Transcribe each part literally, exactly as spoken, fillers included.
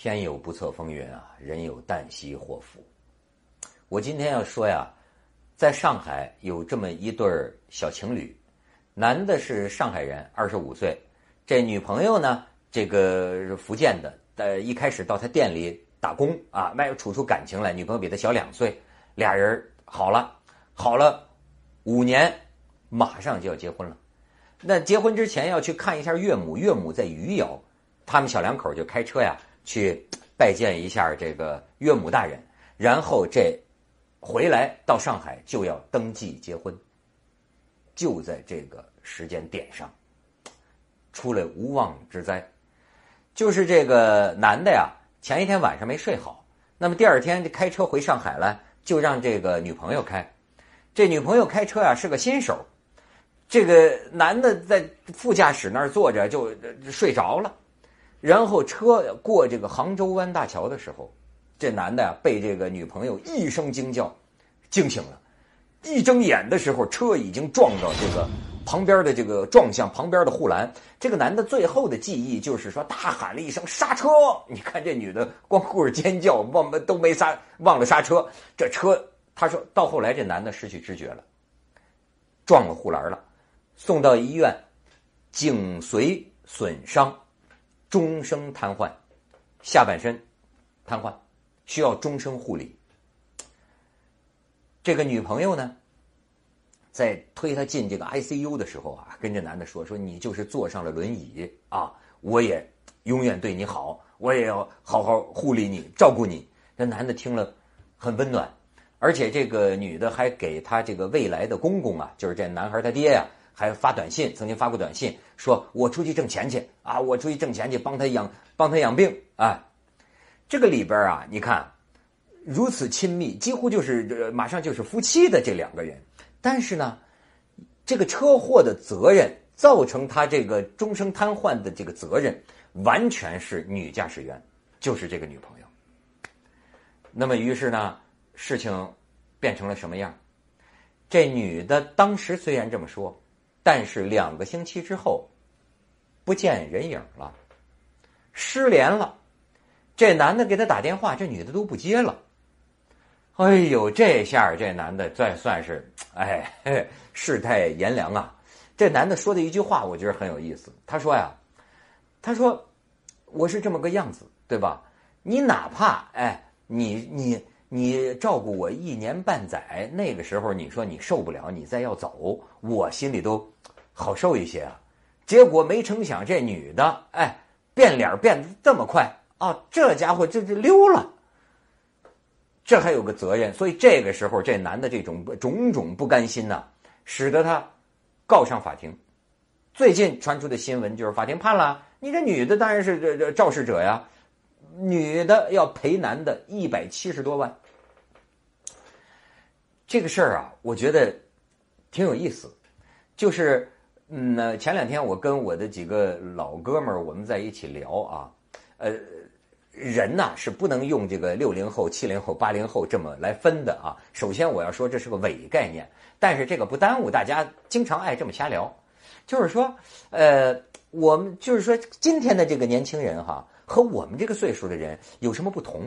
天有不测风云啊，人有旦夕祸福。我今天要说呀，在上海有这么一对小情侣，男的是上海人，二十五岁，这女朋友呢，这个是福建的，呃，一开始到他店里打工啊，卖处出感情来，女朋友比他小两岁，俩人好了，好了五年，马上就要结婚了。那结婚之前要去看一下岳母，岳母在余姚，他们小两口就开车呀去拜见一下这个岳母大人，然后这回来到上海就要登记结婚，就在这个时间点上出了无妄之灾。就是这个男的呀，前一天晚上没睡好，那么第二天开车回上海了，就让这个女朋友开。这女朋友开车呀是个新手，这个男的在副驾驶那儿坐着就睡着了，然后车过这个杭州湾大桥的时候，这男的呀被这个女朋友一声惊叫惊醒了，一睁眼的时候车已经撞到这个旁边的这个撞向旁边的护栏。这个男的最后的记忆就是说大喊了一声刹车，你看这女的光顾着尖叫，忘了都没刹忘了刹车，这车他说到后来这男的失去知觉了，撞了护栏了，送到医院，颈髓损伤，终生瘫痪，下半身瘫痪，需要终生护理。这个女朋友呢，在推他进这个 I C U 的时候啊，跟这男的说：“说你就是坐上了轮椅啊，我也永远对你好，我也要好好护理你，照顾你。”这男的听了很温暖，而且这个女的还给他这个未来的公公啊，就是这男孩他爹呀、啊。还发短信，曾经发过短信说我出去挣钱去啊，我出去挣钱去帮他养帮他养病啊。这个里边啊，你看如此亲密，几乎就是马上就是夫妻的这两个人，但是呢这个车祸的责任造成他这个终生瘫痪的这个责任完全是女驾驶员，就是这个女朋友。那么于是呢事情变成了什么样？这女的当时虽然这么说，但是两个星期之后不见人影了，失联了。这男的给他打电话，这女的都不接了。哎呦，这下这男的再算是哎世态炎凉啊。这男的说的一句话我觉得很有意思，他说呀，他说我是这么个样子对吧，你哪怕哎你你你照顾我一年半载，那个时候你说你受不了你再要走，我心里都好受一些啊。结果没成想这女的哎变脸变得这么快啊，这家伙这就溜了，这还有个责任。所以这个时候这男的这种种种不甘心啊，使得他告上法庭。最近传出的新闻就是法庭判了，你这女的当然是这这肇事者呀，女的要赔男的一百七十多万。这个事儿啊我觉得挺有意思，就是嗯，前两天我跟我的几个老哥们儿我们在一起聊啊，呃，人呐、啊、是不能用这个六零后七零后八零后这么来分的啊。首先我要说这是个伪概念，但是这个不耽误大家经常爱这么瞎聊。就是说呃，我们就是说今天的这个年轻人哈、啊，和我们这个岁数的人有什么不同？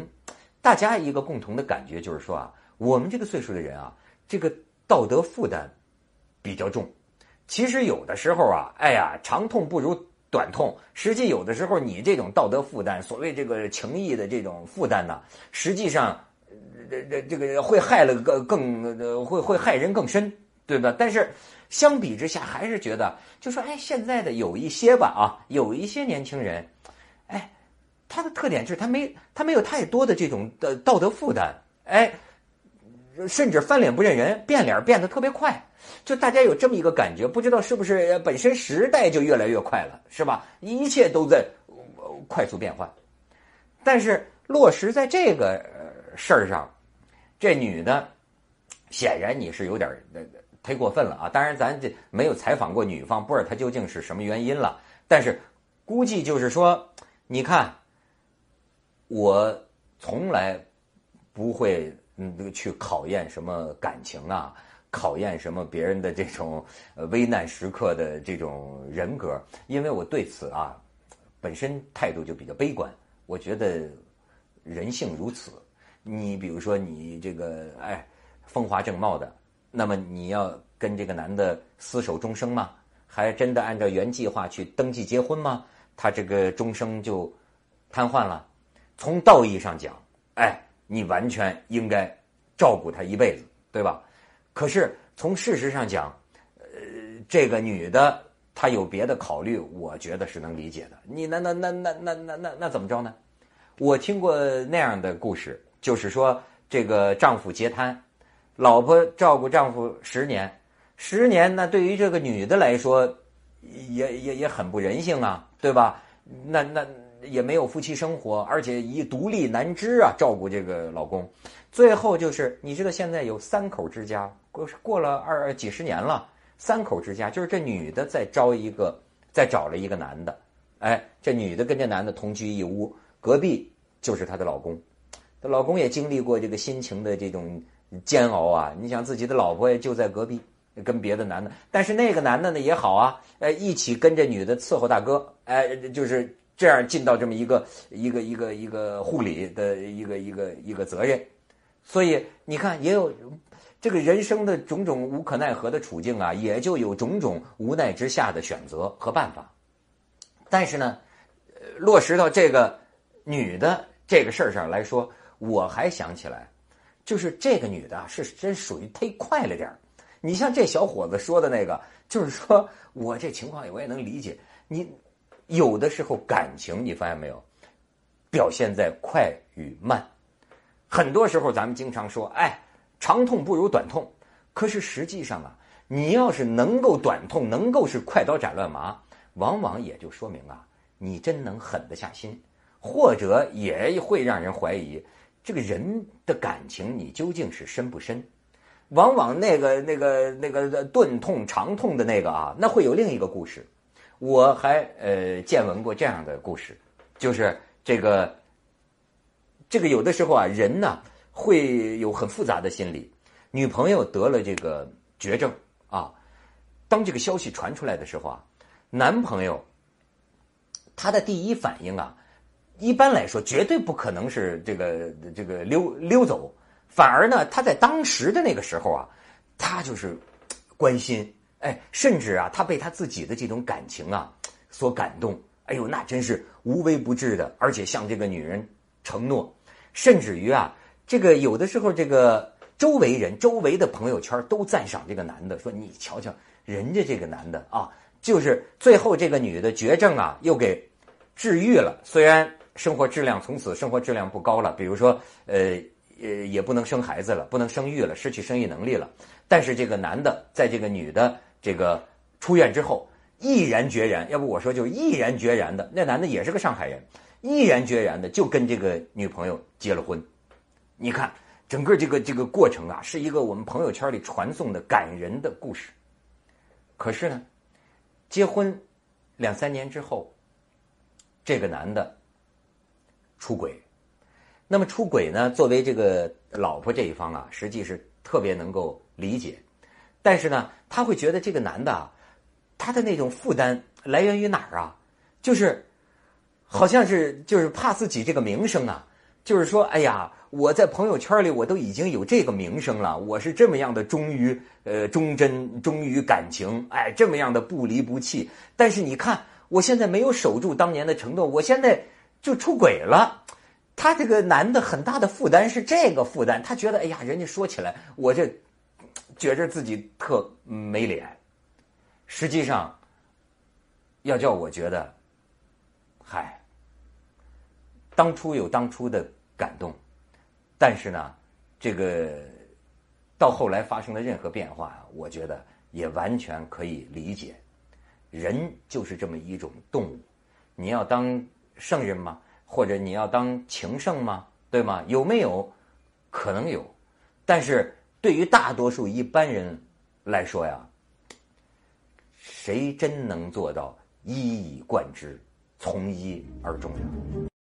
大家一个共同的感觉就是说啊，我们这个岁数的人啊，这个道德负担比较重。其实有的时候啊，哎呀，长痛不如短痛。实际有的时候你这种道德负担，所谓这个情谊的这种负担呢、啊，实际上这这这个会害了更更会会害人更深，对吧？但是相比之下，还是觉得就说哎，现在的有一些吧啊，有一些年轻人，哎，他的特点就是他没他没有太多的这种的道德负担，哎。甚至翻脸不认人，变脸变得特别快，就大家有这么一个感觉，不知道是不是本身时代就越来越快了，是吧？一切都在快速变换。但是落实在这个事儿上，这女的显然你是有点忒过分了啊！当然咱这没有采访过女方，不知道她究竟是什么原因了，但是估计就是说，你看，我从来不会嗯，去考验什么感情啊，考验什么别人的这种危难时刻的这种人格，因为我对此啊本身态度就比较悲观，我觉得人性如此。你比如说你这个哎风华正茂的，那么你要跟这个男的厮守终生吗？还真的按照原计划去登记结婚吗？他这个终生就瘫痪了。从道义上讲，哎，你完全应该照顾他一辈子，对吧？可是从事实上讲，呃，这个女的她有别的考虑，我觉得是能理解的。你那那那那那那那那怎么着呢？我听过那样的故事，就是说这个丈夫截瘫，老婆照顾丈夫十年，十年那对于这个女的来说，也也也很不人性啊，对吧？那那也没有夫妻生活，而且一独立难支啊，照顾这个老公。最后就是你知道现在有三口之家，过过了二几十年了，三口之家就是这女的再招一个，再找了一个男的，哎，这女的跟这男的同居一屋，隔壁就是她的老公，她老公也经历过这个心情的这种煎熬啊。你想自己的老婆也就在隔壁跟别的男的，但是那个男的呢也好啊，哎，一起跟这女的伺候大哥，哎，就是这样尽到这么一个一个一个一个护理的一个一个一个责任。所以你看，也有这个人生的种种无可奈何的处境啊，也就有种种无奈之下的选择和办法。但是呢，落实到这个女的这个事儿上来说，我还想起来，就是这个女的啊，是真属于忒快了点儿。你像这小伙子说的那个，就是说我这情况我也能理解。你有的时候感情你发现没有，表现在快与慢。很多时候咱们经常说，哎，长痛不如短痛。可是实际上啊，你要是能够短痛，能够是快刀斩乱麻，往往也就说明啊，你真能狠得下心，或者也会让人怀疑这个人的感情你究竟是深不深。往往那个那个那个钝痛长痛的那个啊，那会有另一个故事。我还呃见闻过这样的故事，就是这个。这个有的时候啊，人呢会有很复杂的心理。女朋友得了这个绝症啊，当这个消息传出来的时候啊，男朋友他的第一反应啊，一般来说绝对不可能是这个这个溜溜走，反而呢他在当时的那个时候啊，他就是关心，哎，甚至啊他被他自己的这种感情啊所感动，哎呦，那真是无微不至的，而且向这个女人承诺。甚至于啊，这个有的时候，这个周围人、周围的朋友圈都赞赏这个男的，说你瞧瞧人家这个男的啊，就是最后这个女的绝症啊，又给治愈了。虽然生活质量从此生活质量不高了，比如说呃呃也不能生孩子了，不能生育了，失去生育能力了，但是这个男的在这个女的这个出院之后，毅然决然，要不我说就毅然决然的，那男的也是个上海人，毅然决然的就跟这个女朋友结了婚。你看整个这个这个过程啊，是一个我们朋友圈里传颂的感人的故事。可是呢，结婚两三年之后，这个男的出轨。那么出轨呢，作为这个老婆这一方啊，实际是特别能够理解。但是呢，他会觉得这个男的啊，他的那种负担来源于哪儿啊？就是好像是就是怕自己这个名声啊，就是说，哎呀，我在朋友圈里我都已经有这个名声了，我是这么样的忠于呃忠贞，忠于感情，哎，这么样的不离不弃。但是你看，我现在没有守住当年的承诺，我现在就出轨了。他这个男的很大的负担是这个负担，他觉得，哎呀，人家说起来我这觉着自己特没脸。实际上，要叫我觉得，嗨。当初有当初的感动，但是呢，这个到后来发生的任何变化，我觉得也完全可以理解。人就是这么一种动物，你要当圣人吗？或者你要当情圣吗？对吗？有没有？可能有，但是对于大多数一般人来说呀，谁真能做到一以贯之，从一而终了？